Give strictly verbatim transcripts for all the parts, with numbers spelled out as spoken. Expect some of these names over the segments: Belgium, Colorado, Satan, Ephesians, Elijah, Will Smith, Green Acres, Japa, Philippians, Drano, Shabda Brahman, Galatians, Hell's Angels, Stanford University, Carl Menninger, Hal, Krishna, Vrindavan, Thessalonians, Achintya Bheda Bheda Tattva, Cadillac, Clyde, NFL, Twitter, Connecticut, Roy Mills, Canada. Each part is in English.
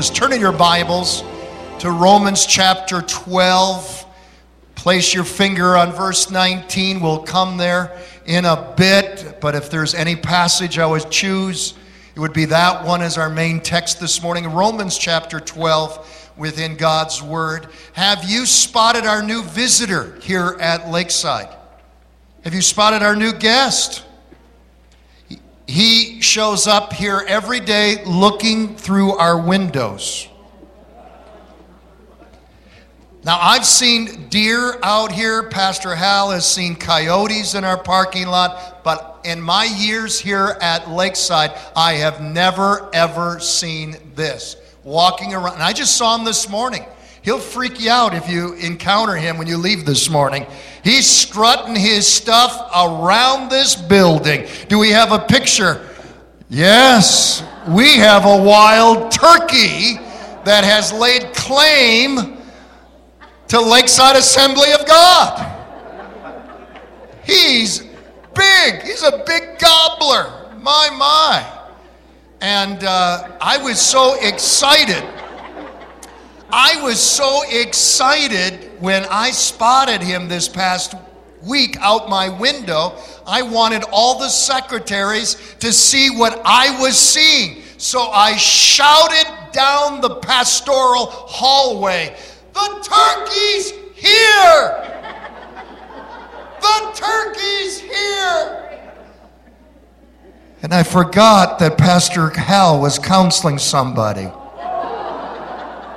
Let's turn in your Bibles to Romans chapter twelve. Place your finger on verse nineteen. We'll come there in a bit, but if there's any passage I would choose, it would be that one as our main text this morning. Romans chapter twelve within God's Word. Have you spotted our new visitor here at Lakeside? Have you spotted our new guest? He shows up here every day looking through our windows. Now, I've seen deer out here. Pastor Hal has seen coyotes in our parking lot. But in my years here at Lakeside, I have never, ever seen this. Walking around. And I just saw him this morning. He'll freak you out if you encounter him when you leave this morning. He's strutting his stuff around this building. Do we have a picture? Yes, we have a wild turkey that has laid claim to Lakeside Assembly of God. He's big. He's a big gobbler. My, my. And uh, I was so excited. I was so excited when I spotted him this past week out my window. I wanted all the secretaries to see what I was seeing. So I shouted down the pastoral hallway, "The turkey's here! The turkey's here!" And I forgot that Pastor Hal was counseling somebody.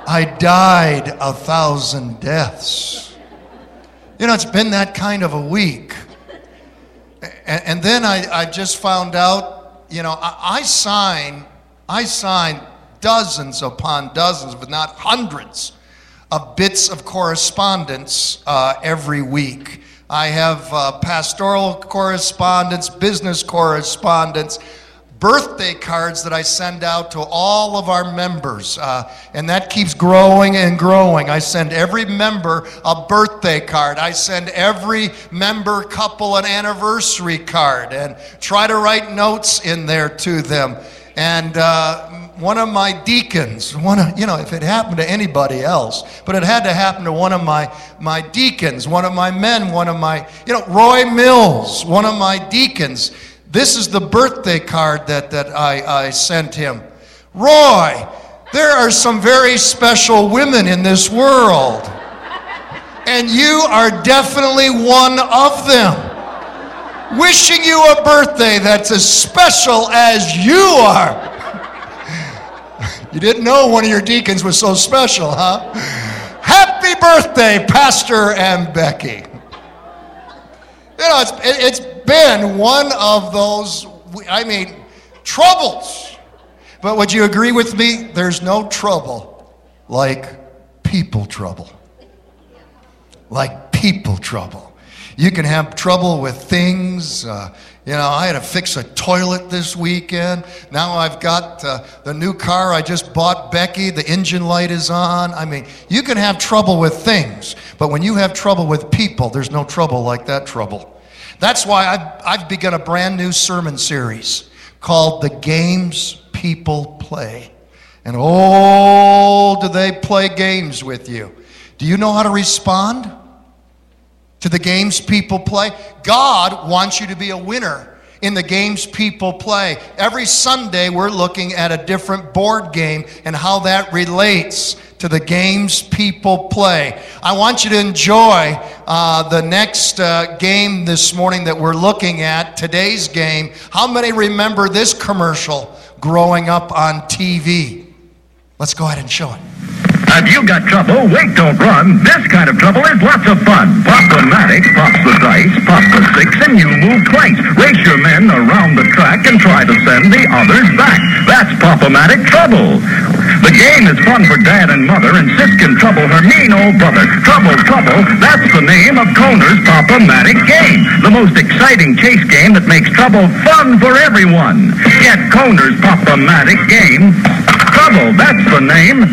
I died a thousand deaths. You know, it's been that kind of a week. And, and then I, I just found out, you know, I, I sign, I sign dozens upon dozens, but not hundreds of bits of correspondence uh, every week. I have uh, pastoral correspondence, business correspondence, birthday cards that I send out to all of our members, uh, and that keeps growing and growing. I send every member a birthday card. I send every member couple an anniversary card and try to write notes in there to them. And uh, one of my deacons, one of, you know, if it happened to anybody else, but it had to happen to one of my, my deacons, one of my men, one of my, you know, Roy Mills, one of my deacons. This is the birthday card that, that I, I sent him. "Roy, there are some very special women in this world, and you are definitely one of them. Wishing you a birthday that's as special as you are." You didn't know one of your deacons was so special, huh? "Happy birthday, Pastor and Becky." You know, it's, it's been one of those, I mean, troubles. But would you agree with me? There's no trouble like people trouble. Like people trouble. You can have trouble with things. Uh, you know, I had to fix a toilet this weekend. Now I've got uh, the new car I just bought, Becky. The engine light is on. I mean, you can have trouble with things. But when you have trouble with people, there's no trouble like that trouble. That's why I've, I've begun a brand new sermon series called The Games People Play. And oh, do they play games with you. Do you know how to respond to the games people play? God wants you to be a winner in the games people play. Every Sunday we're looking at a different board game and how that relates to the games people play. I want you to enjoy uh, the next uh, game this morning that we're looking at, today's game. How many remember this commercial growing up on T V? Let's go ahead and show it. If you've got trouble, wait, don't run. This kind of trouble is lots of fun. Pop-O-Matic pops the dice, pops the six, and you move twice. Race your men around the track and try to send the others back. That's Pop-O-Matic trouble. The game is fun for Dad and Mother, and Sis can trouble her mean old brother. Trouble, trouble, that's the name of Koner's Pop-O-Matic game. The most exciting chase game that makes trouble fun for everyone. Get Koner's Pop-O-Matic game. Trouble, that's the name.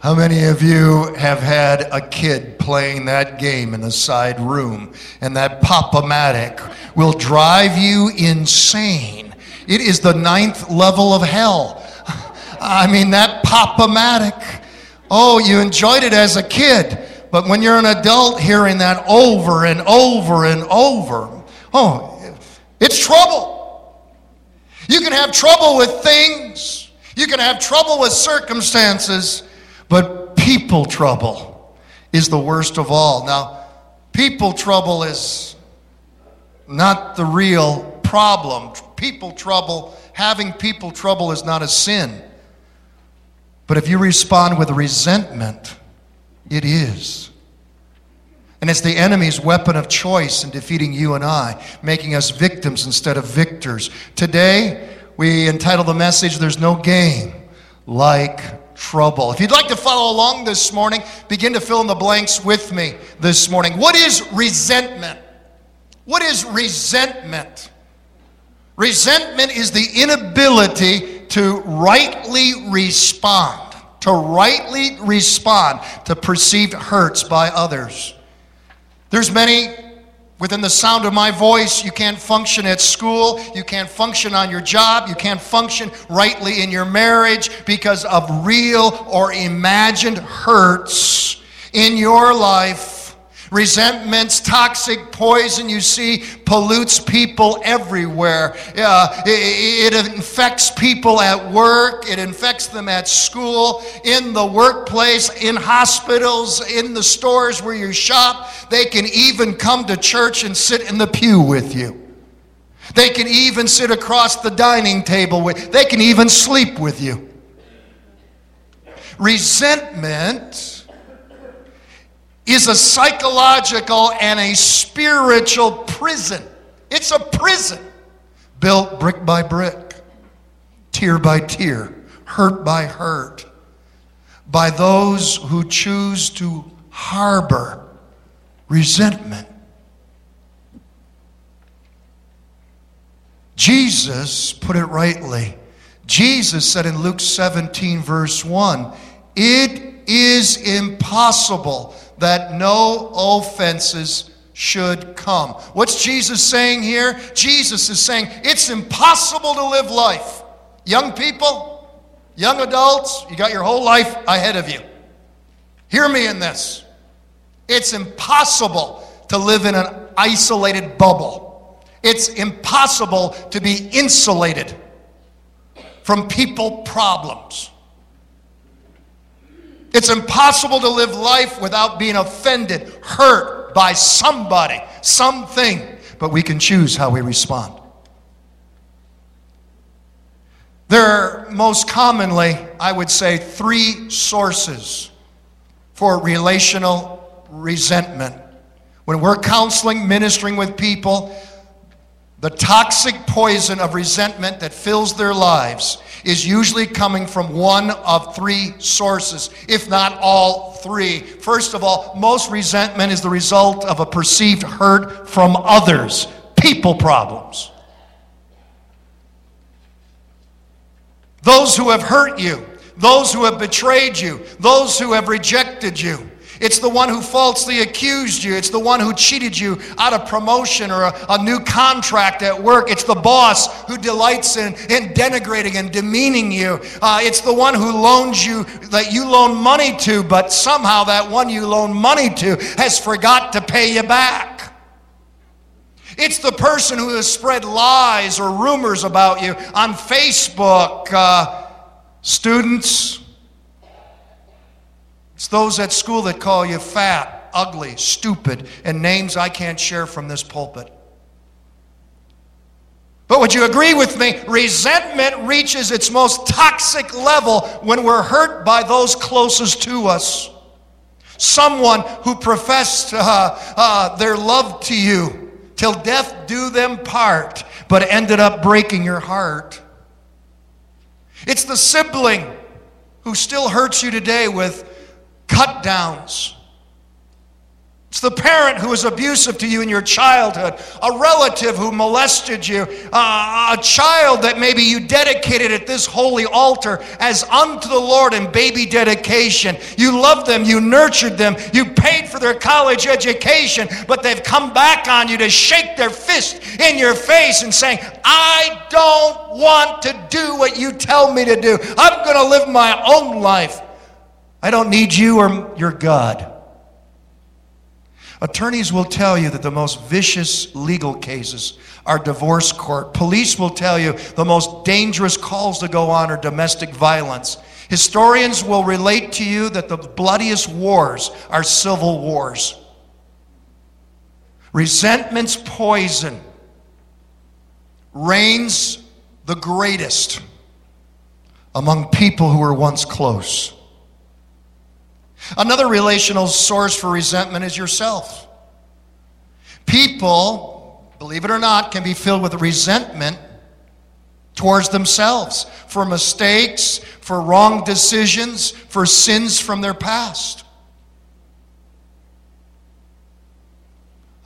How many of you have had a kid playing that game in a side room? And that Pop-O-Matic will drive you insane. It is the ninth level of hell. I mean, that Pop-O-Matic. Oh, you enjoyed it as a kid. But when you're an adult hearing that over and over and over, oh, it's trouble. You can have trouble with things. You can have trouble with circumstances. But people trouble is the worst of all. Now, people trouble is not the real problem. People trouble, having people trouble is not a sin. But if you respond with resentment, it is. And it's the enemy's weapon of choice in defeating you and I, making us victims instead of victors. Today, we entitle the message, There's No Game Like Trouble. If you'd like to follow along this morning, begin to fill in the blanks with me this morning. What is resentment? What is resentment? Resentment is the inability to rightly respond, to rightly respond to perceived hurts by others. There's many within the sound of my voice. You can't function at school, you can't function on your job, you can't function rightly in your marriage because of real or imagined hurts in your life. Resentment's toxic poison, you see, pollutes people everywhere. Uh, it, it infects people at work. It infects them at school, in the workplace, in hospitals, in the stores where you shop. They can even come to church and sit in the pew with you. They can even sit across the dining table with you. They can even sleep with you. Resentment is a psychological and a spiritual prison. It's a prison built brick by brick, tear by tear, hurt by hurt, by those who choose to harbor resentment. Jesus put it rightly. Jesus said in Luke seventeen, verse one, it is impossible that no offenses should come. What's Jesus saying here? Jesus is saying it's impossible to live life. Young people, young adults, you got your whole life ahead of you. Hear me in this. It's impossible to live in an isolated bubble. It's impossible to be insulated from people problems. It's impossible to live life without being offended, hurt by somebody, something. But we can choose how we respond. There are most commonly, I would say, three sources for relational resentment. When we're counseling, ministering with people, the toxic poison of resentment that fills their lives is usually coming from one of three sources, if not all three. First of all, most resentment is the result of a perceived hurt from others, people problems. Those who have hurt you, those who have betrayed you, those who have rejected you. It's the one who falsely accused you. It's the one who cheated you out of promotion or a, a new contract at work. It's the boss who delights in, in denigrating and demeaning you. Uh, it's the one who loans you, that you loan money to, but somehow that one you loan money to has forgot to pay you back. It's the person who has spread lies or rumors about you on Facebook. Uh, students. It's those at school that call you fat, ugly, stupid, and names I can't share from this pulpit. But would you agree with me? Resentment reaches its most toxic level when we're hurt by those closest to us. Someone who professed uh, uh, their love to you till death do them part, but ended up breaking your heart. It's the sibling who still hurts you today with cut downs, It's the parent who was abusive to you in your childhood, a relative who molested you, uh, a child that maybe you dedicated at this holy altar as unto the Lord in baby dedication. You loved them, you nurtured them, you paid for their college education, but they've come back on you to shake their fist in your face and saying, I don't want to do what you tell me to do. I'm going to live my own life. I don't need you or your God. Attorneys will tell you that the most vicious legal cases are divorce court. Police will tell you the most dangerous calls to go on are domestic violence. Historians will relate to you that the bloodiest wars are civil wars. Resentment's poison reigns the greatest among people who were once close. Another relational source for resentment is yourself. People, believe it or not, can be filled with resentment towards themselves for mistakes, for wrong decisions, for sins from their past.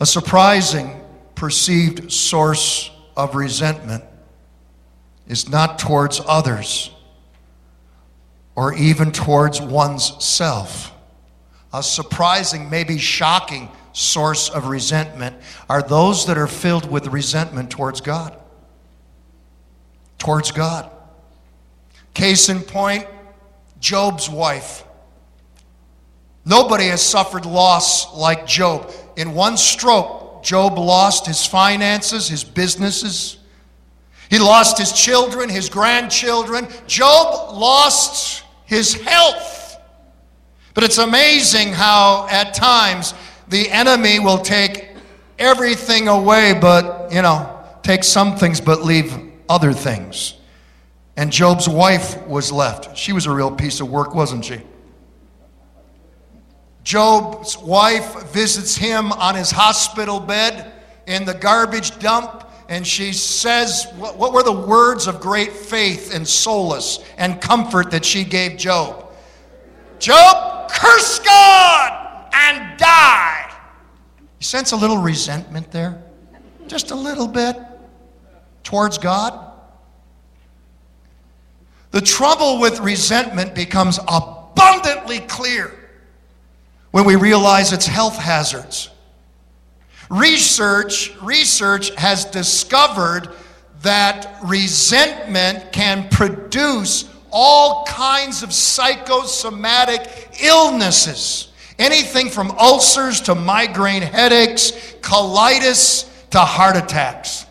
A surprising perceived source of resentment is not towards others, or even towards one's self. A surprising, maybe shocking source of resentment are those that are filled with resentment towards God. Towards God. Case in point, Job's wife. Nobody has suffered loss like Job. In one stroke, Job lost his finances, his businesses. He lost his children, his grandchildren. Job lost his health. But it's amazing how at times the enemy will take everything away, but, you know, take some things but leave other things. And Job's wife was left. She was a real piece of work, wasn't she? Job's wife visits him on his hospital bed in the garbage dump, and she says, what, what were the words of great faith and solace and comfort that she gave Job? Job, curse God and die. You sense a little resentment there? Just a little bit towards God? The trouble with resentment becomes abundantly clear when we realize its health hazards. Research, research has discovered that resentment can produce all kinds of psychosomatic illnesses. Anything from ulcers to migraine headaches, colitis to heart attacks.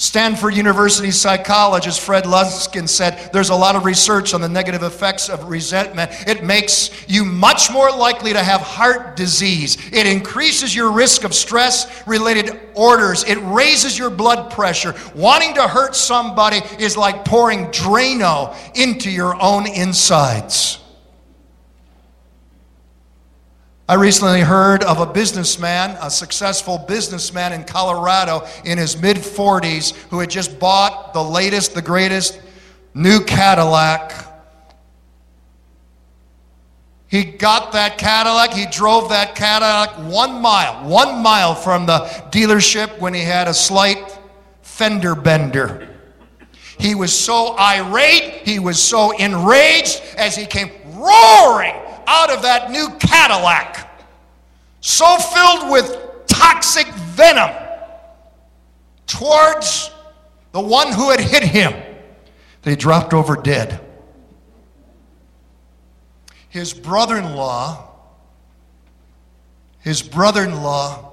Stanford University psychologist Fred Luskin said there's a lot of research on the negative effects of resentment. It makes you much more likely to have heart disease. It increases your risk of stress-related orders. It raises your blood pressure. Wanting to hurt somebody is like pouring Drano into your own insides. I recently heard of a businessman, a successful businessman in Colorado in his mid forties who had just bought the latest, the greatest new Cadillac. He got that Cadillac, he drove that Cadillac one mile, one mile from the dealership when he had a slight fender bender. He was so irate, he was so enraged as he came roaring out of that new Cadillac, so filled with toxic venom towards the one who had hit him, that he dropped over dead. His brother-in-law, his brother-in-law,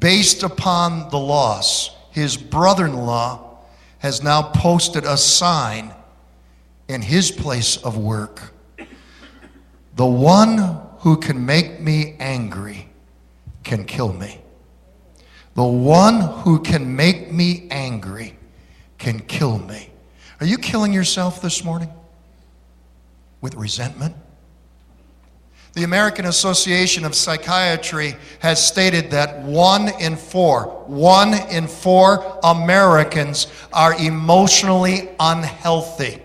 based upon the loss, his brother-in-law has now posted a sign in his place of work. The one who can make me angry can kill me. The one who can make me angry can kill me. Are you killing yourself this morning with resentment? The American Association of Psychiatry has stated that one in four, one in four Americans are emotionally unhealthy.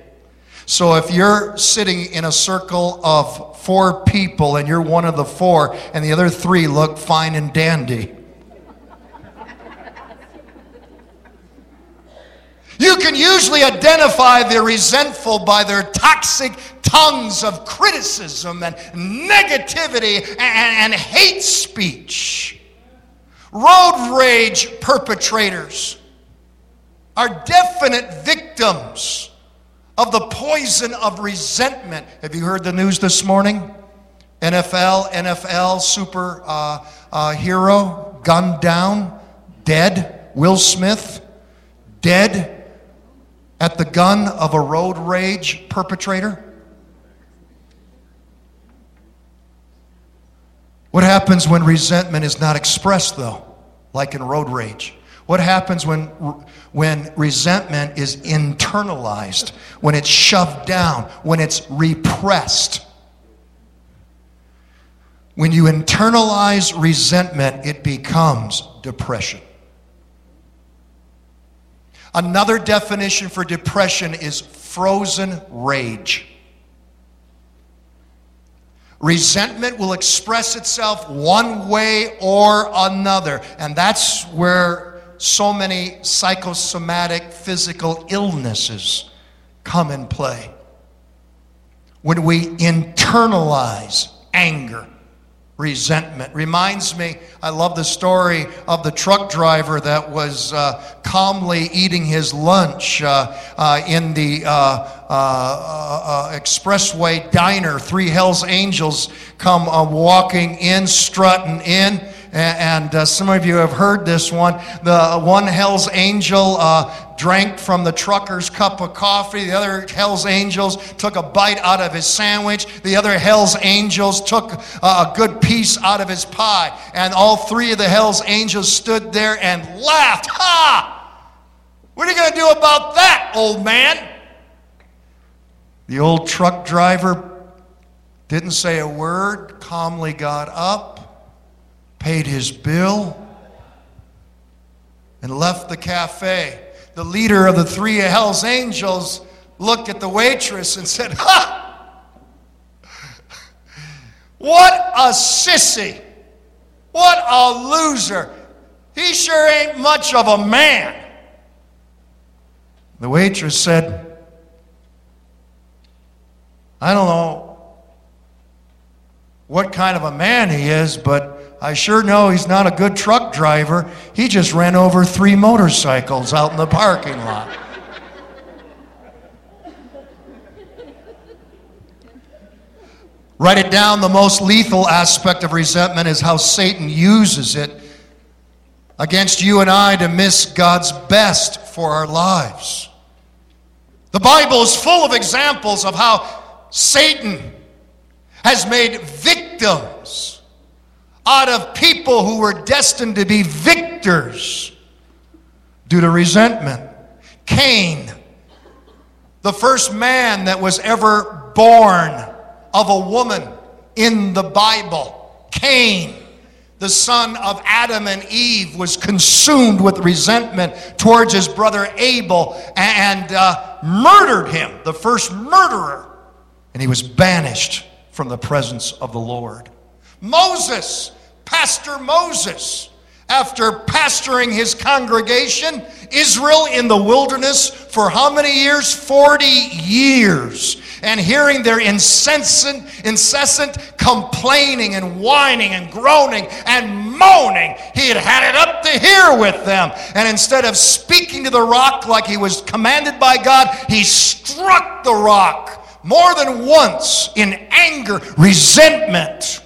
So if you're sitting in a circle of four people and you're one of the four and the other three look fine and dandy, you can usually identify the resentful by their toxic tongues of criticism and negativity and, and hate speech. Road rage perpetrators are definite victims of the poison of resentment. Have you heard the news this morning? N F L, N F L super uh, uh, hero gunned down, dead. Will Smith, dead. At the gun of a road rage perpetrator? What happens when resentment is not expressed, though, like in road rage? What happens when, when resentment is internalized, when it's shoved down, when it's repressed? When you internalize resentment, it becomes depression. Another definition for depression is frozen rage. Resentment will express itself one way or another, and that's where so many psychosomatic physical illnesses come in play. When we internalize anger, resentment. Reminds me, I love the story of the truck driver that was uh, calmly eating his lunch uh, uh, in the uh, uh, uh, expressway diner. Three Hell's Angels come uh, walking in, strutting in. And uh, some of you have heard this one. The one Hell's Angel uh, drank from the trucker's cup of coffee. The other Hell's Angels took a bite out of his sandwich. The other Hell's Angels took uh, a good piece out of his pie. And all three of the Hell's Angels stood there and laughed. Ha! What are you going to do about that, old man? The old truck driver didn't say a word, calmly got up, paid his bill, and left the cafe. The leader of the three Hell's Angels looked at the waitress and said, ha! What a sissy! What a loser! He sure ain't much of a man! The waitress said, I don't know what kind of a man he is, but I sure know he's not a good truck driver. He just ran over three motorcycles out in the parking lot. Write it down. The most lethal aspect of resentment is how Satan uses it against you and I to miss God's best for our lives. The Bible is full of examples of how Satan has made victims out of people who were destined to be victors due to resentment. Cain, the first man that was ever born of a woman in the Bible, Cain, the son of Adam and Eve, was consumed with resentment towards his brother Abel and uh, murdered him, the first murderer, and he was banished from the presence of the Lord. Moses, Pastor Moses, after pastoring his congregation, Israel, in the wilderness for how many years? forty years. And hearing their incessant, incessant complaining and whining and groaning and moaning, he had had it up to here with them. And instead of speaking to the rock like he was commanded by God, he struck the rock more than once in anger, resentment.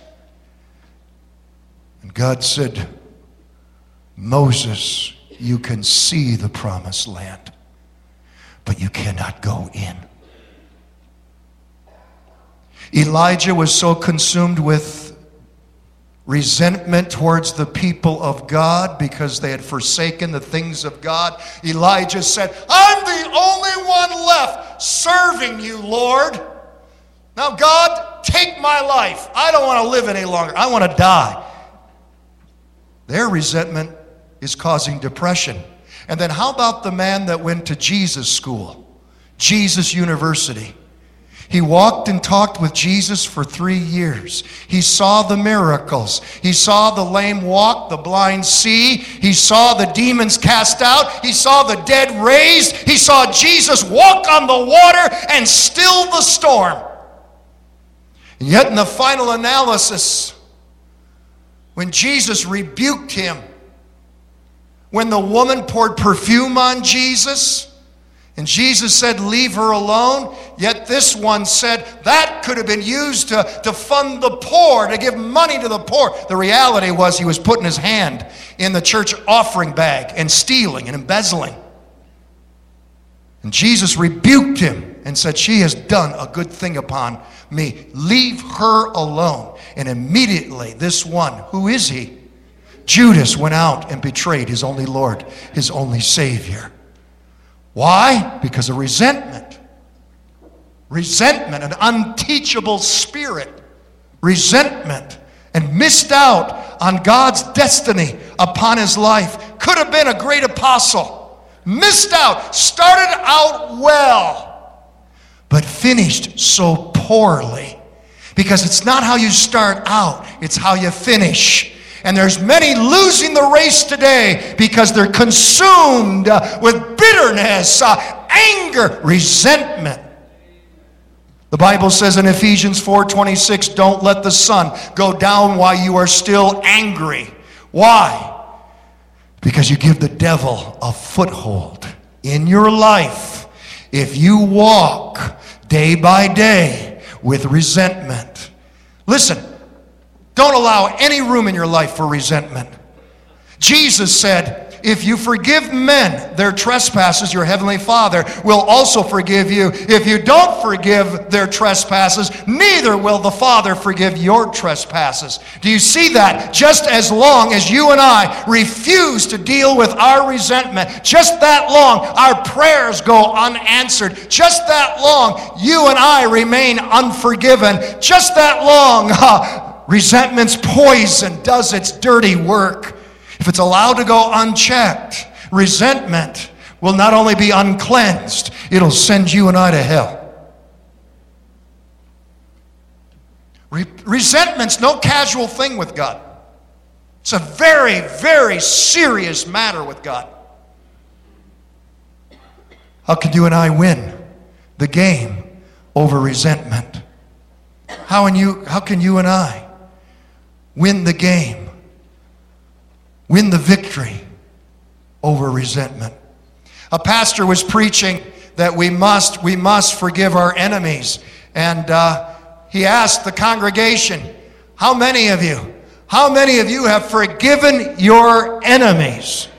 God said, Moses, you can see the promised land, but you cannot go in. Elijah was so consumed with resentment towards the people of God because they had forsaken the things of God. Elijah said, I'm the only one left serving you, Lord. Now, God, take my life. I don't want to live any longer. I want to die. Their resentment is causing depression. And then how about the man that went to Jesus school, Jesus University? He walked and talked with Jesus for three years. He saw the miracles. He saw the lame walk, the blind see. He saw the demons cast out. He saw the dead raised. He saw Jesus walk on the water and still the storm. And yet in the final analysis, when Jesus rebuked him, when the woman poured perfume on Jesus, and Jesus said, leave her alone. Yet this one said, that could have been used to, to fund the poor, to give money to the poor. The reality was he was putting his hand in the church offering bag and stealing and embezzling. And Jesus rebuked him and said, she has done a good thing upon me. Leave her alone. And immediately this one, who is he? Judas, went out and betrayed his only Lord, his only Savior. Why? Because of resentment. Resentment, an unteachable spirit. Resentment. And missed out on God's destiny upon his life. Could have been a great apostle. Missed out. Started out well, but finished so poorly. Because it's not how you start out, it's how you finish. And there's many losing the race today because they're consumed uh, with bitterness, uh, anger, resentment. The Bible says in Ephesians four twenty-six, don't let the sun go down while you are still angry. Why? Because you give the devil a foothold in your life if you walk day by day with resentment. Listen. Don't allow any room in your life for resentment. Jesus said, if you forgive men their trespasses, your heavenly Father will also forgive you. If you don't forgive their trespasses, neither will the Father forgive your trespasses. Do you see that? Just as long as you and I refuse to deal with our resentment, just that long our prayers go unanswered. Just that long you and I remain unforgiven. Just that long... Uh, Resentment's poison does its dirty work. If it's allowed to go unchecked, resentment will not only be uncleansed, it'll send you and I to hell. Re- resentment's no casual thing with God. It's a very, very serious matter with God. How can you and I win the game over resentment? How, and you, how can you and I win the game, win the victory over resentment? A pastor was preaching that we must, we must forgive our enemies. And uh, he asked the congregation, how many of you, how many of you have forgiven your enemies?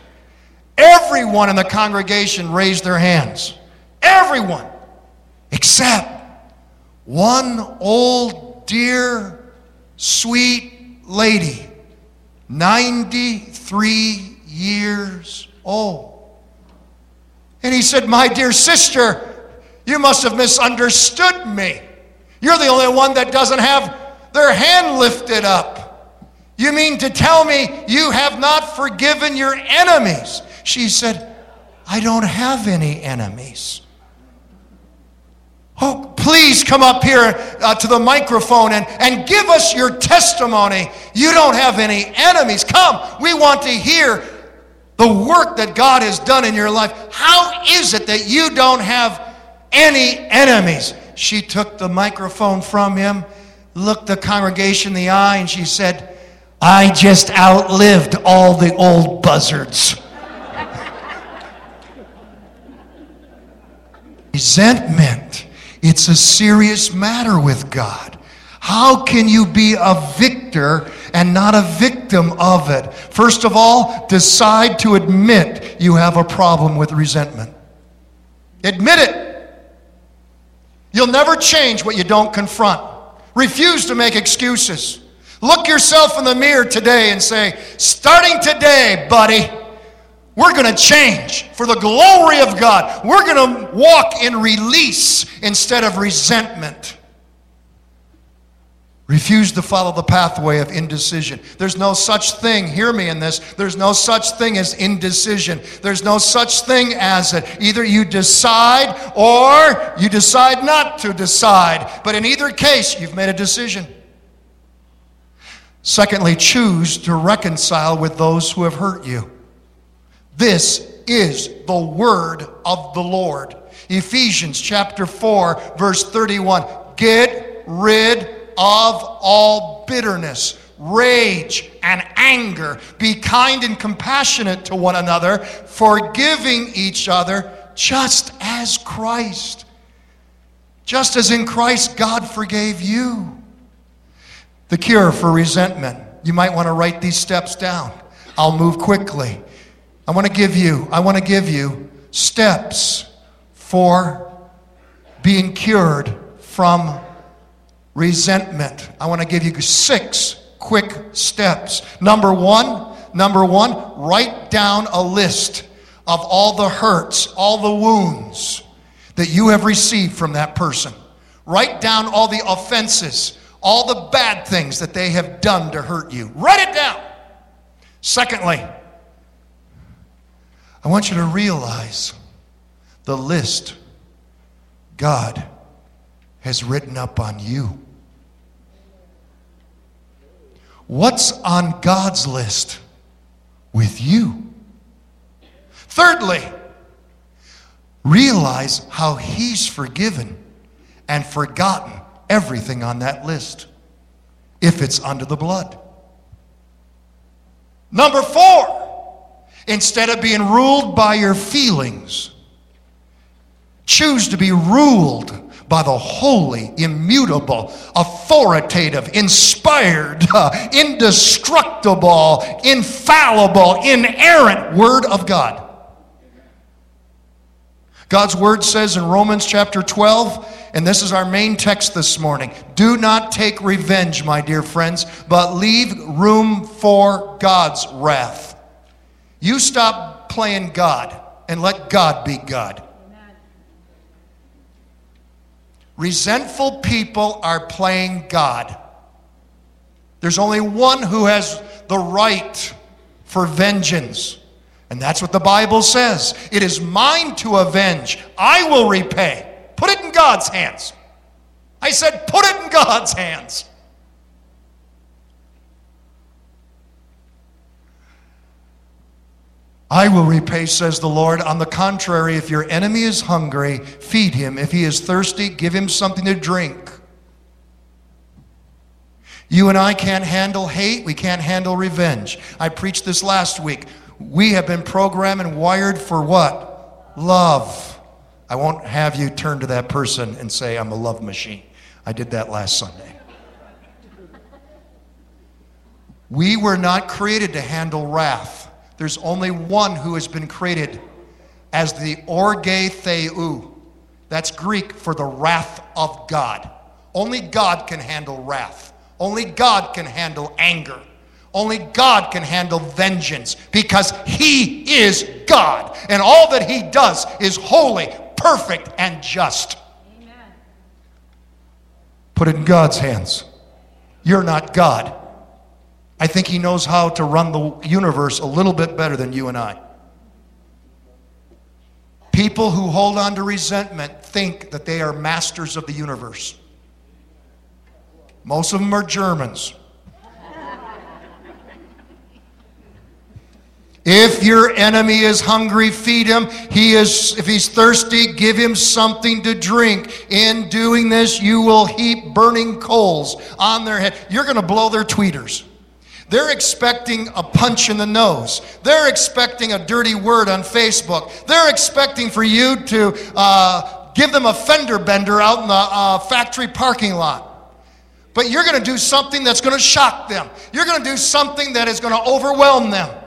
Everyone in the congregation raised their hands. Everyone except one old, dear, sweet lady, ninety-three years old. And he said, my dear sister, you must have misunderstood me. You're the only one that doesn't have their hand lifted up. You mean to tell me you have not forgiven your enemies? She said, I don't have any enemies. Oh, please come up here uh, to the microphone and, and give us your testimony. You don't have any enemies. Come, we want to hear the work that God has done in your life. How is it that you don't have any enemies? She took the microphone from him, looked the congregation in the eye, and she said, I just outlived all the old buzzards. Resentment. It's a serious matter with God. How can you be a victor and not a victim of it? First of all, decide to admit you have a problem with resentment. Admit it. You'll never change what you don't confront. Refuse to make excuses. Look yourself in the mirror today and say, starting today, buddy, we're going to change for the glory of God. We're going to walk in release instead of resentment. Refuse to follow the pathway of indecision. There's no such thing, hear me in this, there's no such thing as indecision. There's no such thing as it. Either you decide or you decide not to decide. But in either case, you've made a decision. Secondly, choose to reconcile with those who have hurt you. This is the word of the Lord. Ephesians chapter four, verse thirty-one. Get rid of of all bitterness, rage, and anger. Be kind and compassionate to one another, forgiving each other, just as Christ. Just as in Christ, God forgave you. The cure for resentment. You might want to write these steps down. I'll move quickly. I want to give you, I want to give you steps for being cured from resentment. I want to give you six quick steps. Number one, number one, write down a list of all the hurts, all the wounds that you have received from that person. Write down all the offenses, all the bad things that they have done to hurt you. Write it down. Secondly, I want you to realize the list God has written up on you. What's on God's list with you? Thirdly, realize how He's forgiven and forgotten everything on that list, if it's under the blood. Number four, instead of being ruled by your feelings, choose to be ruled by the holy, immutable, authoritative, inspired, uh, indestructible, infallible, inerrant Word of God. God's Word says in Romans chapter twelve, and this is our main text this morning, do not take revenge, my dear friends, but leave room for God's wrath. You stop playing God and let God be God. Resentful people are playing God. There's only one who has the right for vengeance. And that's what the Bible says. It is mine to avenge. I will repay. Put it in God's hands. I said, put it in God's hands. I will repay, says the Lord. On the contrary, if your enemy is hungry, feed him. If he is thirsty, give him something to drink. You and I can't handle hate. We can't handle revenge. I preached this last week. We have been programmed and wired for what? Love. I won't have you turn to that person and say, I'm a love machine. I did that last Sunday. We were not created to handle wrath. There's only one who has been created as the orge theou. That's Greek for the wrath of God. Only God can handle wrath. Only God can handle anger. Only God can handle vengeance, because He is God. And all that He does is holy, perfect, and just. Amen. Put it in God's hands. You're not God. I think He knows how to run the universe a little bit better than you and I. People who hold on to resentment think that they are masters of the universe. Most of them are Germans. If your enemy is hungry, feed him. He is, if he's thirsty, give him something to drink. In doing this, you will heap burning coals on their head. You're going to blow their tweeters. They're expecting a punch in the nose. They're expecting a dirty word on Facebook. They're expecting for you to uh, give them a fender bender out in the uh, factory parking lot. But you're going to do something that's going to shock them. You're going to do something that is going to overwhelm them.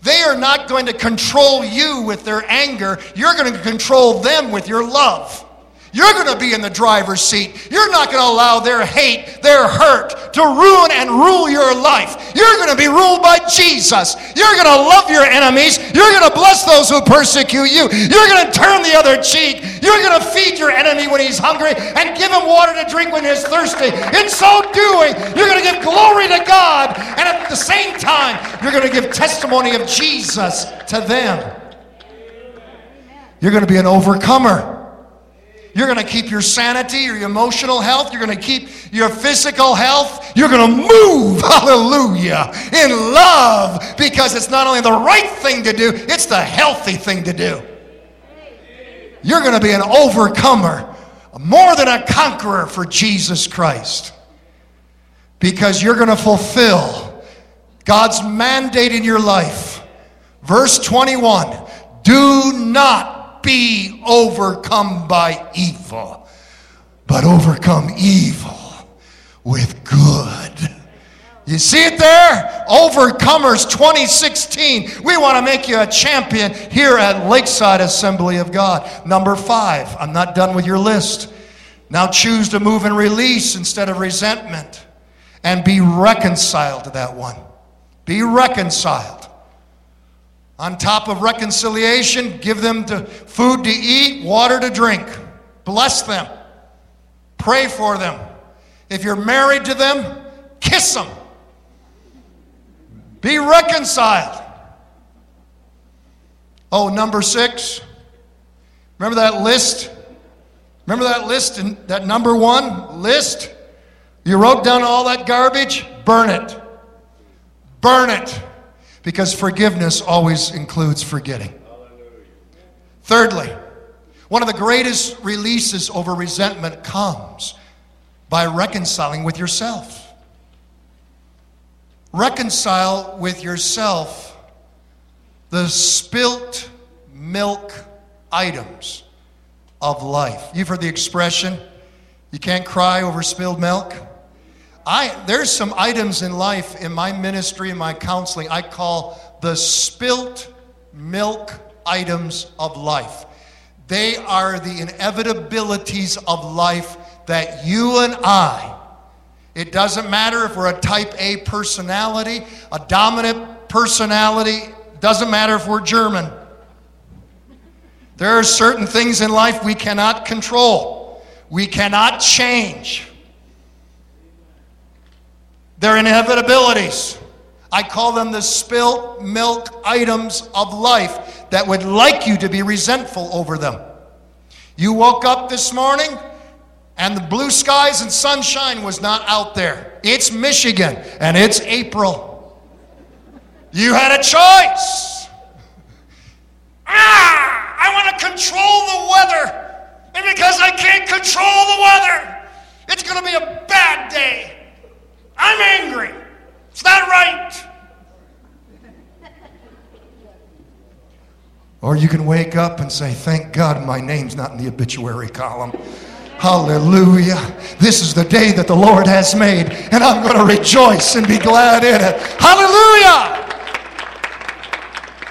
They are not going to control you with their anger. You're going to control them with your love. You're going to be in the driver's seat. You're not going to allow their hate, their hurt to ruin and rule your life. You're going to be ruled by Jesus. You're going to love your enemies. You're going to bless those who persecute you. You're going to turn the other cheek. You're going to feed your enemy when he's hungry and give him water to drink when he's thirsty. In so doing, you're going to give glory to God, and at the same time, you're going to give testimony of Jesus to them. You're going to be an overcomer. You're going to keep your sanity, your emotional health. You're going to keep your physical health. You're going to move, hallelujah, in love, because it's not only the right thing to do, it's the healthy thing to do. You're going to be an overcomer, more than a conqueror for Jesus Christ, because you're going to fulfill God's mandate in your life. Verse twenty-one, do not be overcome by evil, but overcome evil with good. You see it there? Overcomers twenty sixteen. We want to make you a champion here at Lakeside Assembly of God. Number five, I'm not done with your list. Now choose to move in release instead of resentment, and be reconciled to that one. Be reconciled. On top of reconciliation, give them the food to eat, water to drink. Bless them. Pray for them. If you're married to them, kiss them. Be reconciled. Oh, number six. Remember that list? Remember that list, and that number one list? You wrote down all that garbage? Burn it. Burn it. Because forgiveness always includes forgetting. Thirdly, one of the greatest releases over resentment comes by reconciling with yourself. Reconcile with yourself the spilt milk items of life. You've heard the expression, you can't cry over spilled milk. I, there's some items in life, in my ministry, in my counseling, I call the spilt milk items of life. They are the inevitabilities of life that you and I, it doesn't matter if we're a type A personality, a dominant personality, doesn't matter if we're German. There are certain things in life we cannot control. We cannot change. They're inevitabilities. I call them the spilt milk items of life that would like you to be resentful over them. You woke up this morning and the blue skies and sunshine was not out there. It's Michigan and it's April. You had a choice. Ah, I want to control the weather. And because I can't control the weather, it's going to be a bad day. I'm angry. It's not right. Or you can wake up and say, thank God my name's not in the obituary column. Hallelujah. This is the day that the Lord has made, and I'm going to rejoice and be glad in it. Hallelujah.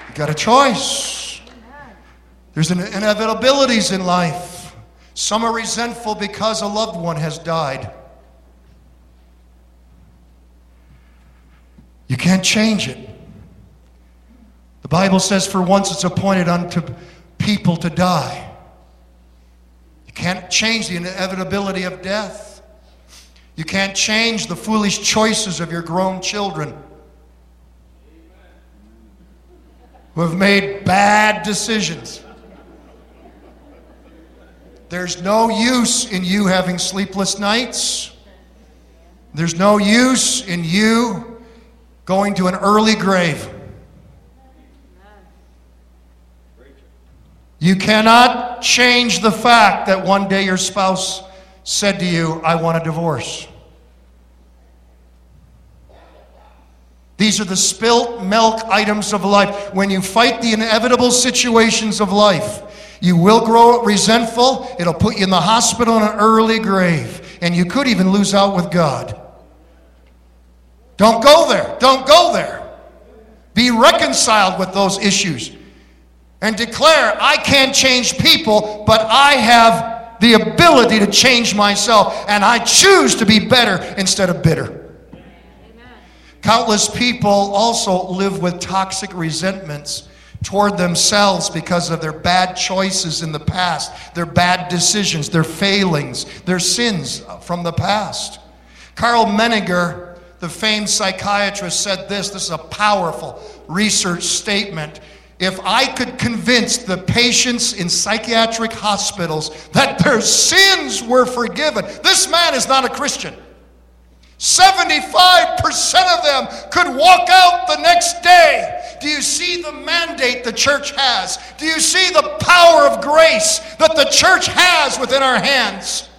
You got a choice. There's inevitabilities in life. Some are resentful because a loved one has died. You can't change it. The Bible says, for once it's appointed unto people to die. You can't change the inevitability of death. You can't change the foolish choices of your grown children who have made bad decisions. There's no use in you having sleepless nights. There's no use in you going to an early grave. You cannot change the fact that one day your spouse said to you, I want a divorce. These are the spilt milk items of life. When you fight the inevitable situations of life, you will grow resentful. It'll put you in the hospital in an early grave. And you could even lose out with God. Don't go there. Don't go there. Be reconciled with those issues and declare, I can't change people, but I have the ability to change myself, and I choose to be better instead of bitter. Amen. Countless people also live with toxic resentments toward themselves because of their bad choices in the past, their bad decisions, their failings, their sins from the past. Carl Menninger, the famed psychiatrist, said this. This is a powerful research statement. If I could convince the patients in psychiatric hospitals that their sins were forgiven, this man is not a Christian. seventy-five percent of them could walk out the next day. Do you see the mandate the church has? Do you see the power of grace that the church has within our hands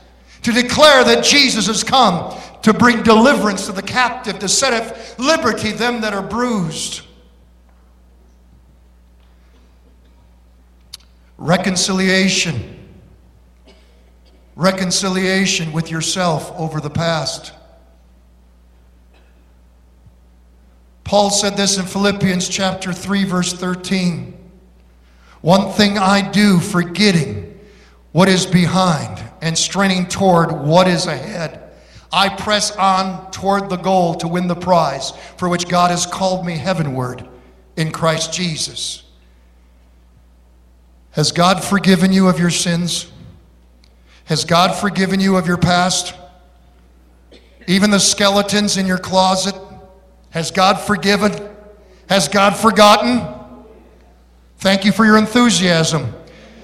to declare that Jesus has come to bring deliverance to the captive, to set at liberty them that are bruised? Reconciliation. Reconciliation with yourself over the past. Paul said this in Philippians chapter three, verse thirteen. One thing I do, forgetting what is behind and straining toward what is ahead, I press on toward the goal to win the prize for which God has called me heavenward in Christ Jesus. Has God forgiven you of your sins? Has God forgiven you of your past? Even the skeletons in your closet? Has God forgiven? Has God forgotten? Thank you for your enthusiasm.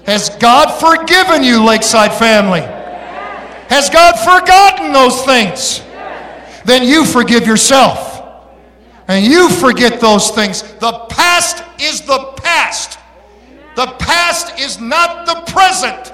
Has God forgiven you, Lakeside family? Has God forgotten those things? Then you forgive yourself. And you forget those things. The past is the past. The past is not the present.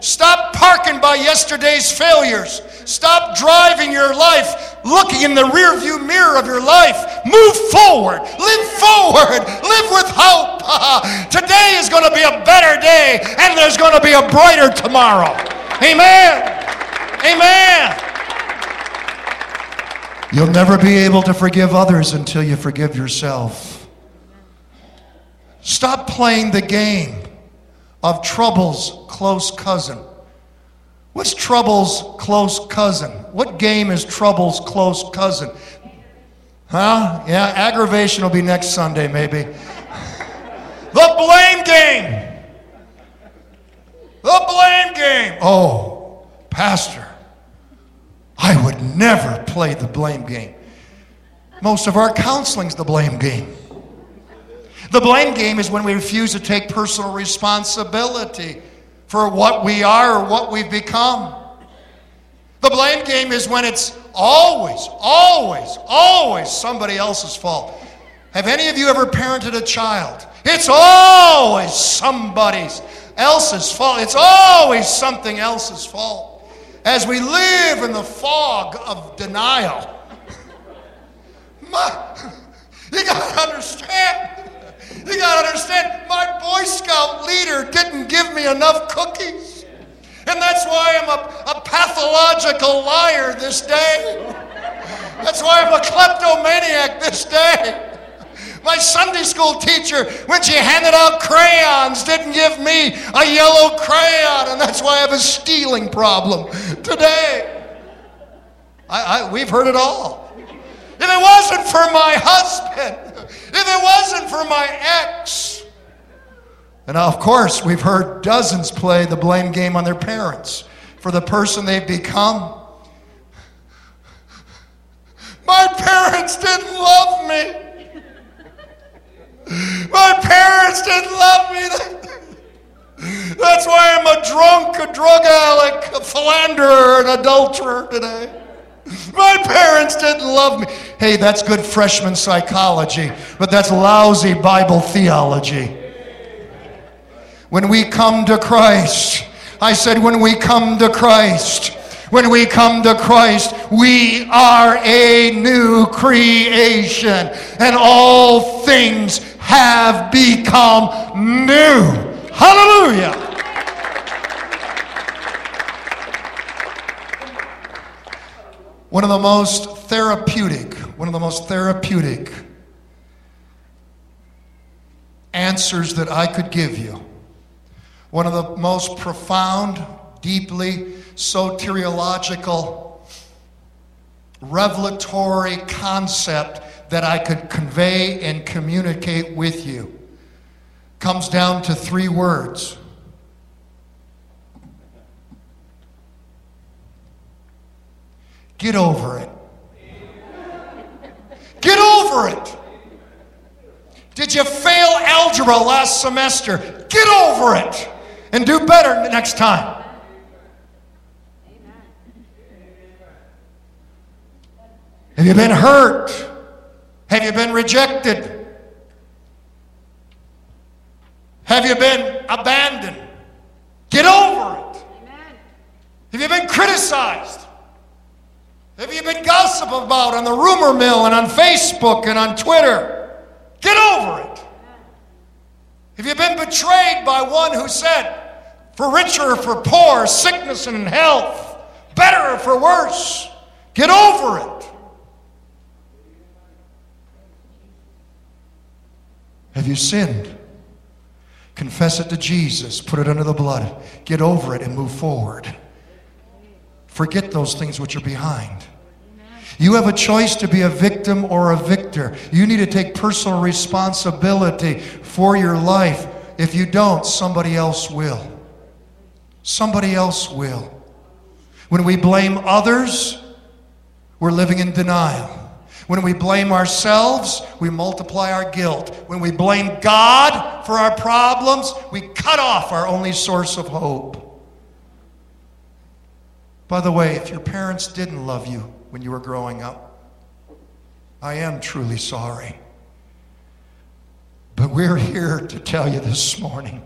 Stop parking by yesterday's failures. Stop driving your life looking in the rearview mirror of your life. Move forward. Live forward. Live with hope. Today is going to be a better day, and there's going to be a brighter tomorrow. Amen. Amen. You'll never be able to forgive others until you forgive yourself. Stop playing the game of trouble's close cousin. What's trouble's close cousin? What game is trouble's close cousin? Huh? Yeah, aggravation will be next Sunday, maybe. The blame game. The blame game. Oh, Pastor, I would never play the blame game. Most of our counseling's the blame game. The blame game is when we refuse to take personal responsibility for what we are or what we've become. The blame game is when it's always, always, always somebody else's fault. Have any of you ever parented a child? It's always somebody else's fault. It's always something else's fault. As we live in the fog of denial, my, you gotta understand. You got to understand, my Boy Scout leader didn't give me enough cookies. And that's why I'm a, a pathological liar this day. That's why I'm a kleptomaniac this day. My Sunday school teacher, when she handed out crayons, didn't give me a yellow crayon. And that's why I have a stealing problem today. I, I, we've heard it all. If it wasn't for my husband, if it wasn't for my ex. And of course, we've heard dozens play the blame game on their parents for the person they've become. My parents didn't love me. My parents didn't love me. That's why I'm a drunk, a drug addict, a philanderer, an adulterer today. My parents didn't love me. Hey, that's good freshman psychology, but that's lousy Bible theology. When we come to Christ, I said when we come to Christ, when we come to Christ, we are a new creation, and all things have become new. Hallelujah. One of the most therapeutic, one of the most therapeutic answers that I could give you, one of the most profound deeply soteriological, revelatory concept that I could convey and communicate with you. Comes down to three words. Get over it. Get over it. Did you fail algebra last semester? Get over it and do better next time. Have you been hurt? Have you been rejected? Have you been abandoned? Get over it. Have you been criticized? Have you been gossiped about on the rumor mill and on Facebook and on Twitter? Get over it. Have you been betrayed by one who said, for richer or for poor, sickness and health, better or for worse? Get over it. Have you sinned? Confess it to Jesus. Put it under the blood. Get over it and move forward. Forget those things which are behind. You have a choice to be a victim or a victor. You need to take personal responsibility for your life. If you don't, somebody else will. Somebody else will. When we blame others, we're living in denial. When we blame ourselves, we multiply our guilt. When we blame God for our problems, we cut off our only source of hope. By the way, if your parents didn't love you when you were growing up, I am truly sorry. But we're here to tell you this morning,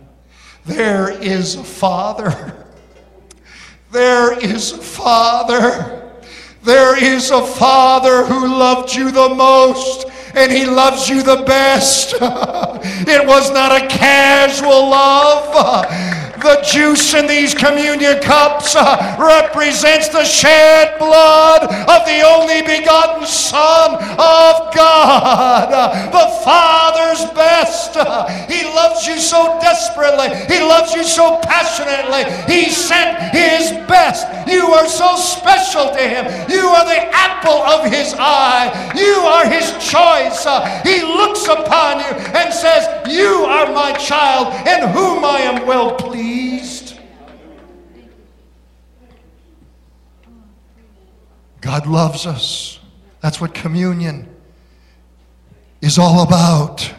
there is a Father. There is a Father. There is a Father who loved you the most, and He loves you the best. It was not a casual love. The juice in these communion cups uh, represents the shed blood of the only begotten Son of God. Uh, the Father's best. Uh, he loves you so desperately. He loves you so passionately. He sent His best. You are so special to Him. You are the apple of His eye. You are His choice. Uh, he looks upon you and says, you are my child in whom I am well pleased. God loves us. That's what communion is all about.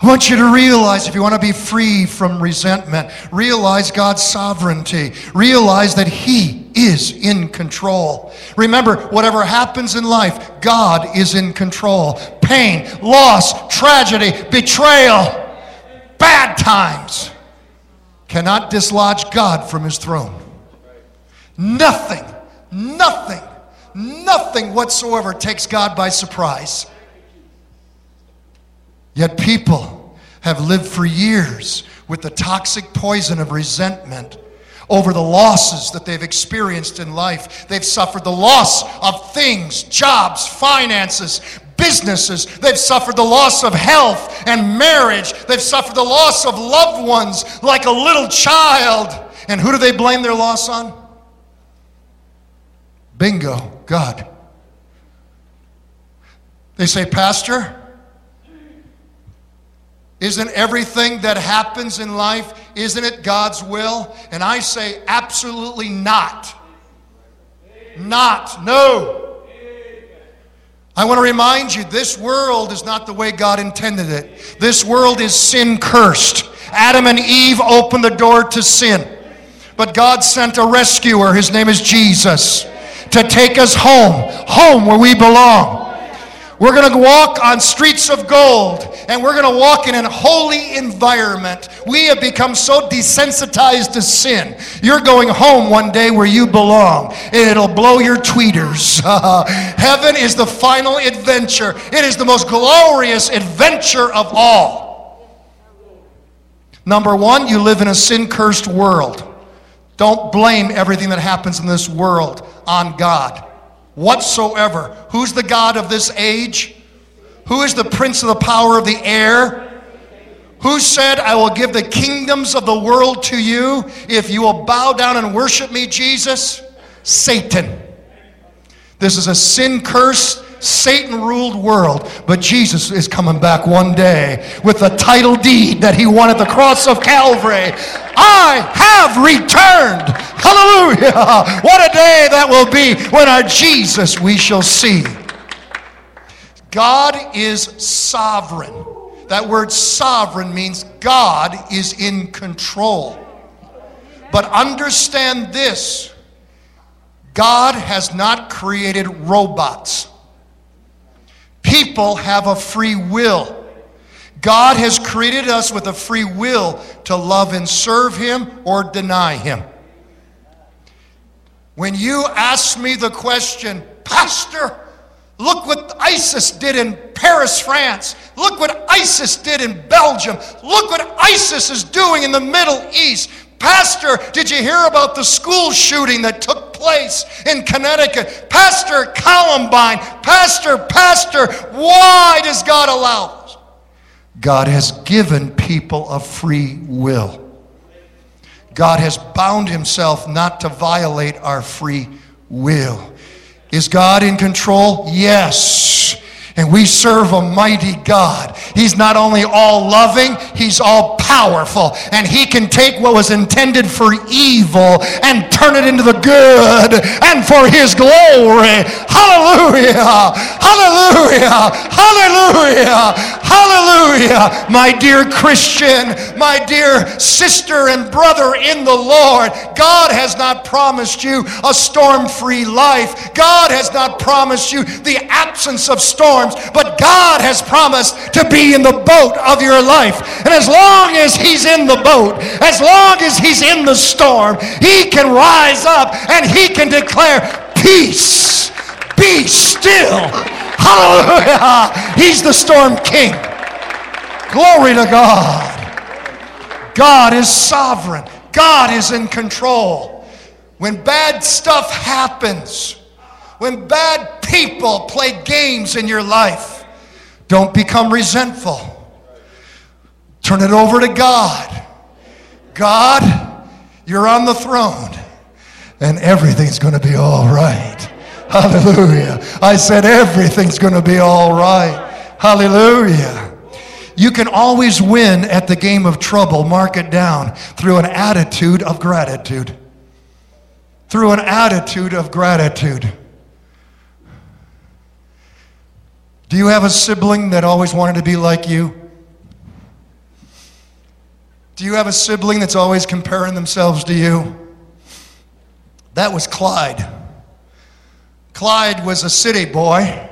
I want you to realize, if you want to be free from resentment, realize God's sovereignty. Realize that He is in control. Remember, whatever happens in life, God is in control. Pain, loss, tragedy, betrayal, bad times cannot dislodge God from His throne. Nothing, nothing, nothing whatsoever takes God by surprise. Yet people have lived for years with the toxic poison of resentment over the losses that they've experienced in life. They've suffered the loss of things, jobs, finances, businesses. They've suffered the loss of health and marriage. They've suffered the loss of loved ones like a little child. And who do they blame their loss on? Bingo, God. They say, Pastor, isn't everything that happens in life, isn't it God's will? And I say, absolutely not. Not, no. I want to remind you, this world is not the way God intended it. This world is sin-cursed. Adam and Eve opened the door to sin. But God sent a rescuer, His name is Jesus, to take us home, home where we belong. We're going to walk on streets of gold, and we're going to walk in a holy environment. We have become so desensitized to sin. You're going home one day where you belong, and it'll blow your tweeters. Heaven is the final adventure. It is the most glorious adventure of all. Number one, you live in a sin-cursed world. Don't blame everything that happens in this world on God. Whatsoever. Who's the god of this age? Who is the prince of the power of the air? Who said, I will give the kingdoms of the world to you if you will bow down and worship me, Jesus? Satan. This is a sin-cursed, Satan-ruled world. But Jesus is coming back one day with the title deed that he won at the cross of Calvary. I have returned. Hallelujah. What a day that will be when our Jesus we shall see. God is sovereign. That word sovereign means God is in control. But understand this. God has not created robots. People have a free will. God has created us with a free will to love and serve him or deny him. When you ask me the question, Pastor, look what ISIS did in Paris, France. Look what ISIS did in Belgium. Look what ISIS is doing in the Middle East. Pastor, did you hear about the school shooting that took place in Connecticut? Pastor, Columbine. Pastor, Pastor, why does God allow this? God has given people a free will. God has bound himself not to violate our free will. Is God in control? Yes. And we serve a mighty God. He's not only all-loving, he's all-powerful. And he can take what was intended for evil and turn it into the good and for his glory. Hallelujah! Hallelujah! Hallelujah! Hallelujah! My dear Christian, my dear sister and brother in the Lord, God has not promised you a storm-free life. God has not promised you the absence of storms. But God has promised to be in the boat of your life. And as long as he's in the boat, as long as he's in the storm, he can rise up and he can declare, peace, be still. Hallelujah. He's the storm king. Glory to God. God is sovereign. God is in control. When bad stuff happens, when bad people play games in your life, don't become resentful. Turn it over to God. God, you're on the throne, and everything's going to be all right. Hallelujah. I said everything's going to be all right. Hallelujah. You can always win at the game of trouble, mark it down, through an attitude of gratitude. Through an attitude of gratitude. Do you have a sibling that always wanted to be like you? Do you have a sibling that's always comparing themselves to you? That was Clyde. Clyde was a city boy,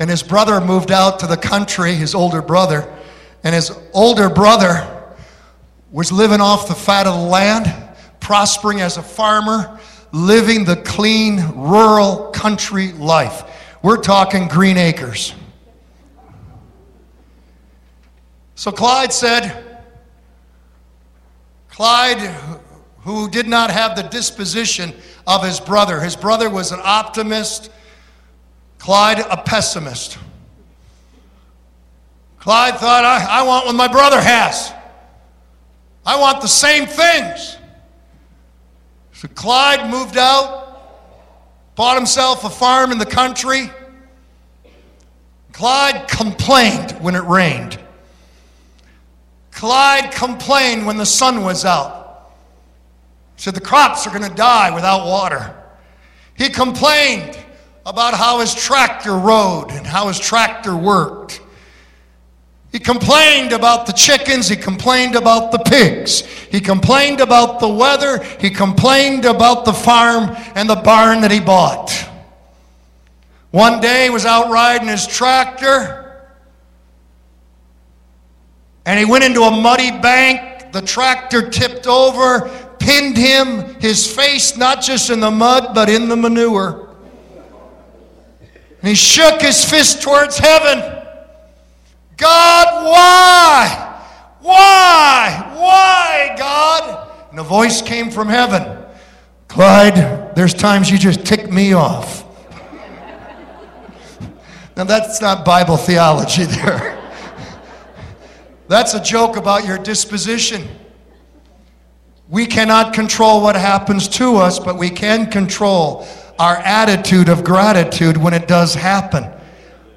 and his brother moved out to the country, his older brother, and his older brother was living off the fat of the land, prospering as a farmer, living the clean, rural country life. We're talking green acres. So Clyde said, Clyde, who did not have the disposition of his brother. His brother was an optimist, Clyde a pessimist. Clyde thought, I, I want what my brother has. I want the same things. So Clyde moved out, bought himself a farm in the country. Clyde complained when it rained. Clyde complained when the sun was out. He said the crops are going to die without water. He complained about how his tractor rode and how his tractor worked. He complained about the chickens. He complained about the pigs. He complained about the weather. He complained about the farm and the barn that he bought. One day he was out riding his tractor, and he went into a muddy bank. The tractor tipped over, pinned him, his face not just in the mud but in the manure. And he shook his fist towards heaven. God, why? Why? Why, God? And a voice came from heaven. Clyde, there's times you just tick me off. Now that's not Bible theology there. That's a joke about your disposition. We cannot control what happens to us, but we can control our attitude of gratitude when it does happen.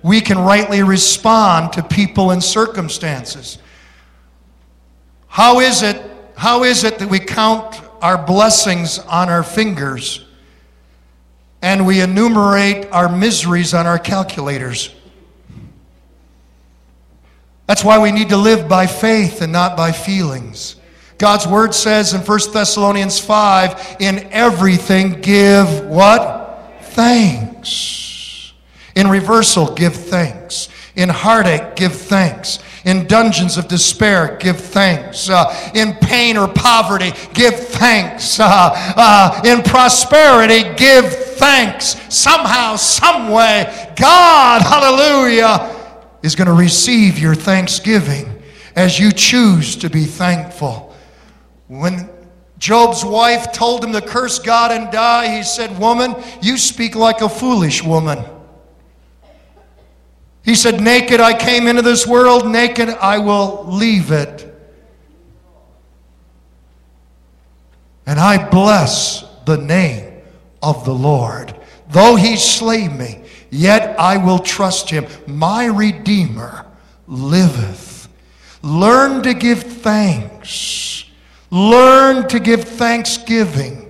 We can rightly respond to people and circumstances. How is it, how is it that we count our blessings on our fingers and we enumerate our miseries on our calculators? That's why we need to live by faith and not by feelings. God's word says in First Thessalonians five, in everything give what? Thanks. In reversal, give thanks. In heartache, give thanks. In dungeons of despair, give thanks. Uh, in pain or poverty, give thanks. Uh, uh, in prosperity, give thanks. Somehow, someway, God, hallelujah, is going to receive your thanksgiving as you choose to be thankful. When Job's wife told him to curse God and die, he said, "Woman, you speak like a foolish woman." He said, "Naked I came into this world, naked I will leave it. And I bless the name of the Lord. Though he slay me, yet I will trust him. My Redeemer liveth." Learn to give thanks. Learn to give thanksgiving.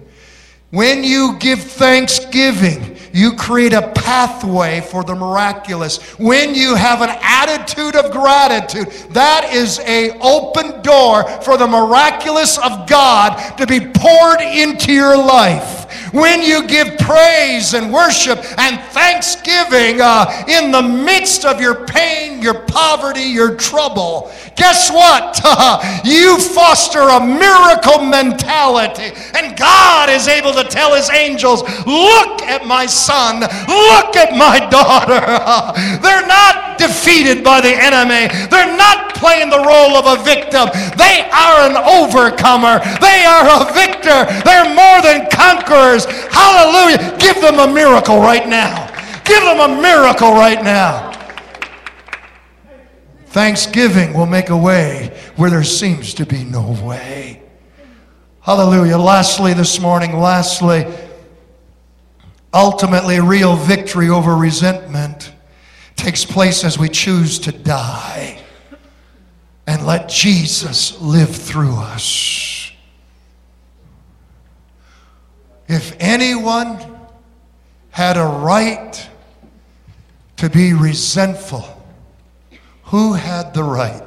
When you give thanksgiving, you create a pathway for the miraculous. When you have an attitude of gratitude, that is an open door for the miraculous of God to be poured into your life. When you give praise and worship and thanksgiving uh, in the midst of your pain, your poverty, your trouble, guess what? You foster a miracle mentality, and God is able to tell his angels, "Look at my son, look at my daughter." They're not defeated by the enemy. They're not playing the role of a victim. They are an overcomer. They are a victor. They're more than conquerors. Hallelujah. Give them a miracle right now. Give them a miracle right now. Thanksgiving will make a way where there seems to be no way. Hallelujah. Lastly this morning, lastly, ultimately, real victory over resentment takes place as we choose to die and let Jesus live through us. If anyone had a right to be resentful, who had the right?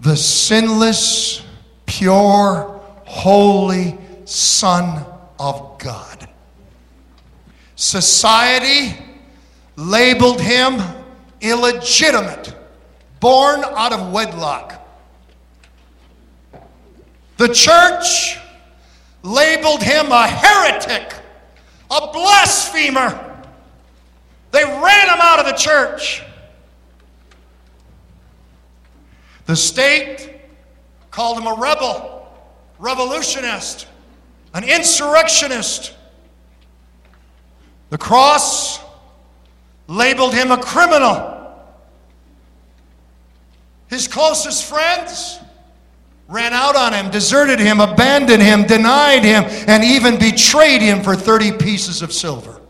The sinless, pure, holy Son of God. Society labeled him illegitimate, born out of wedlock. The church labeled him a heretic, a blasphemer. They ran him out of the church. The state called him a rebel, revolutionist, an insurrectionist. The cross labeled him a criminal. His closest friends ran out on him, deserted him, abandoned him, denied him, and even betrayed him for thirty pieces of silver.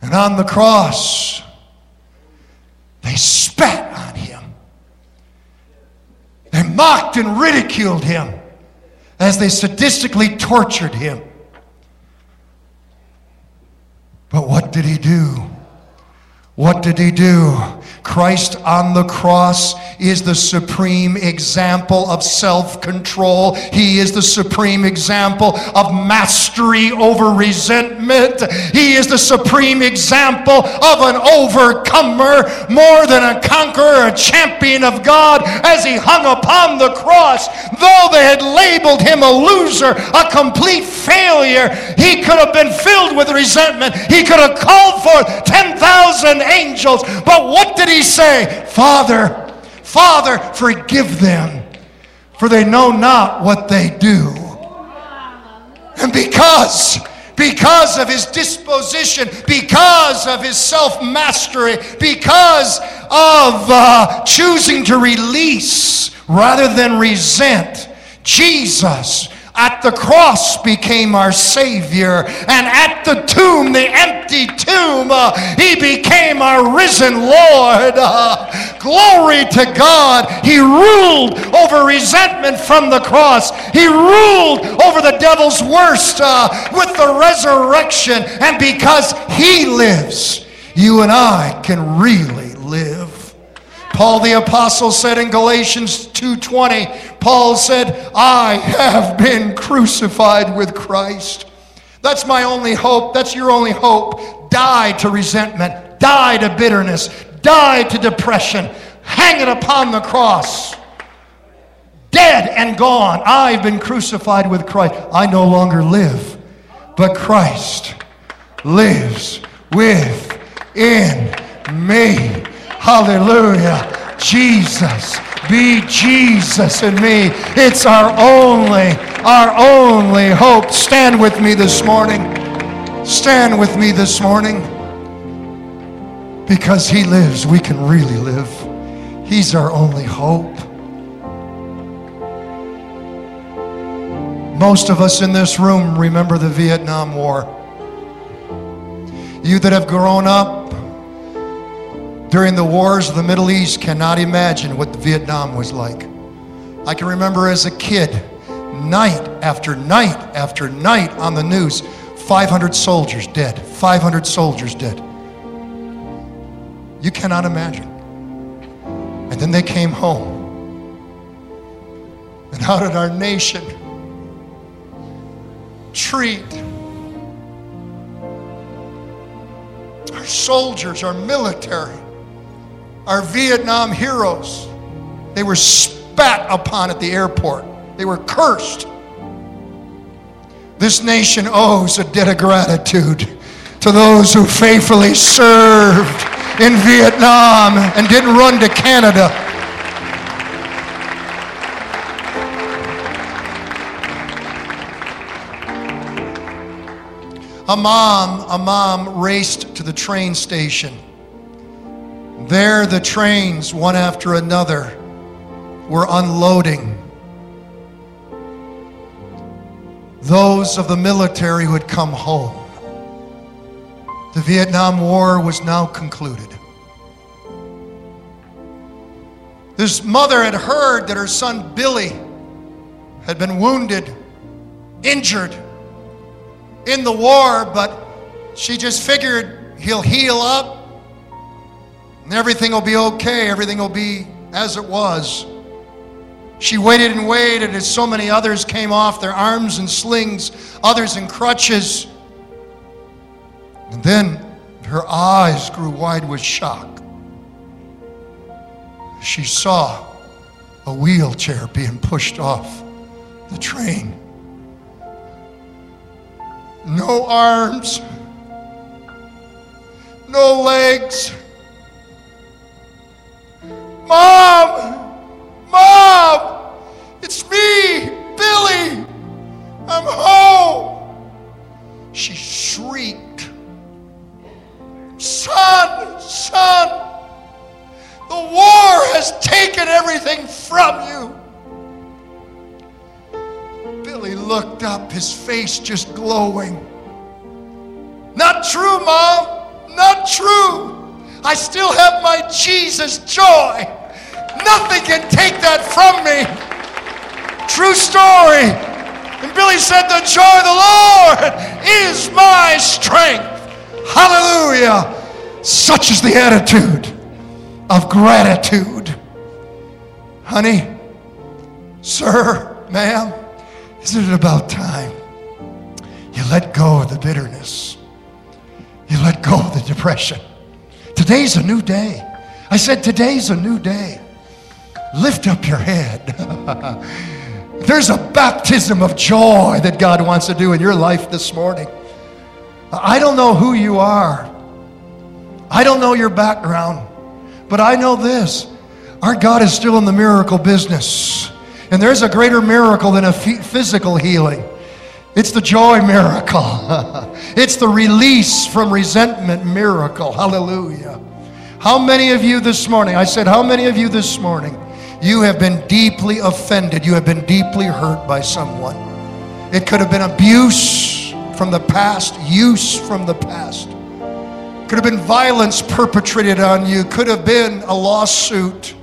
And on the cross, they spat on him. They mocked and ridiculed him as they sadistically tortured him. But what did he do? What did he do? Christ on the cross is the supreme example of self-control. He is the supreme example of mastery over resentment. He is the supreme example of an overcomer, more than a conqueror, a champion of God. As he hung upon the cross, though they had labeled him a loser, a complete failure, he could have been filled with resentment. He could have called forth ten thousand angels. But what did he say? Father, Father, forgive them, for they know not what they do. And because because of his disposition, because of his self-mastery, because of uh, choosing to release rather than resent. Jesus at the cross became our Savior, and at the tomb, the empty tomb, uh, he became our risen Lord. Uh, glory to God. He ruled over resentment from the cross. He ruled over the devil's worst uh, with the resurrection, and because he lives, you and I can really live. Paul the Apostle said in Galatians two twenty, Paul said, I have been crucified with Christ. That's my only hope. That's your only hope. Die to resentment. Die to bitterness. Die to depression. Hang it upon the cross. Dead and gone. I've been crucified with Christ. I no longer live, but Christ lives within me. Hallelujah. Jesus, be Jesus in me. It's our only, our only hope. Stand with me this morning. Stand with me this morning. Because he lives, we can really live. He's our only hope. Most of us in this room remember the Vietnam War. You that have grown up during the wars of the Middle East cannot imagine what Vietnam was like. I can remember as a kid, night after night after night on the news, five hundred soldiers dead, five hundred soldiers dead. You cannot imagine. And then they came home. And how did our nation treat our soldiers, our military? Our Vietnam heroes, they were spat upon at the airport. They were cursed. This nation owes a debt of gratitude to those who faithfully served in Vietnam and didn't run to Canada. A mom, a mom raced to the train station. There the trains, one after another, were unloading those of the military who had come home. The Vietnam War was now concluded. This mother had heard that her son Billy had been wounded, injured in the war, but she just figured he'll heal up. And everything will be okay. Everything will be as it was. She waited and waited as so many others came off their arms and slings, others in crutches. And then her eyes grew wide with shock. She saw a wheelchair being pushed off the train. No arms, no legs. Mom! Mom! It's me, Billy! I'm home! She shrieked. Son! Son! The war has taken everything from you! Billy looked up, his face just glowing. Not true, Mom! Not true! I still have my Jesus joy. Nothing can take that from me. True story. And Billy said, the joy of the Lord is my strength. Hallelujah. Such is the attitude of gratitude. Honey, sir, ma'am, isn't it about time you let go of the bitterness? You let go of the depression. Today's a new day. I said, today's a new day. Lift up your head. There's a baptism of joy that God wants to do in your life this morning. I don't know who you are. I don't know your background. But I know this. Our God is still in the miracle business. And there's a greater miracle than a physical healing. It's the joy miracle. It's the release from resentment miracle. Hallelujah. How many of you this morning, I said, how many of you this morning, you have been deeply offended, you have been deeply hurt by someone? It could have been abuse from the past, use from the past. Could have been violence perpetrated on you, could have been a lawsuit,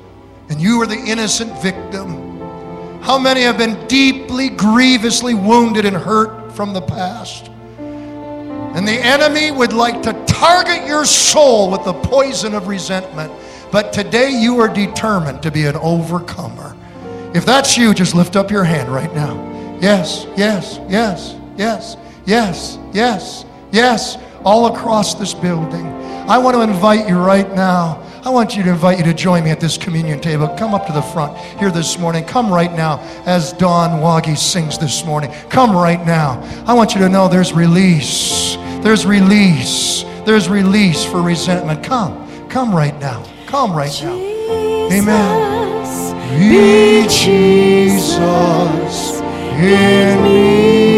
and you were the innocent victim. How many have been deeply, grievously wounded and hurt from the past? And the enemy would like to target your soul with the poison of resentment. But today you are determined to be an overcomer. If that's you, just lift up your hand right now. Yes, yes, yes, yes, yes, yes, yes. All across this building. I want to invite you right now. I want you to invite you to join me at this communion table. Come up to the front here this morning. Come right now as Don Waggy sings this morning. Come right now. I want you to know there's release. There's release. There's release for resentment. Come. Come right now. Come right now. Amen. Be Jesus in me.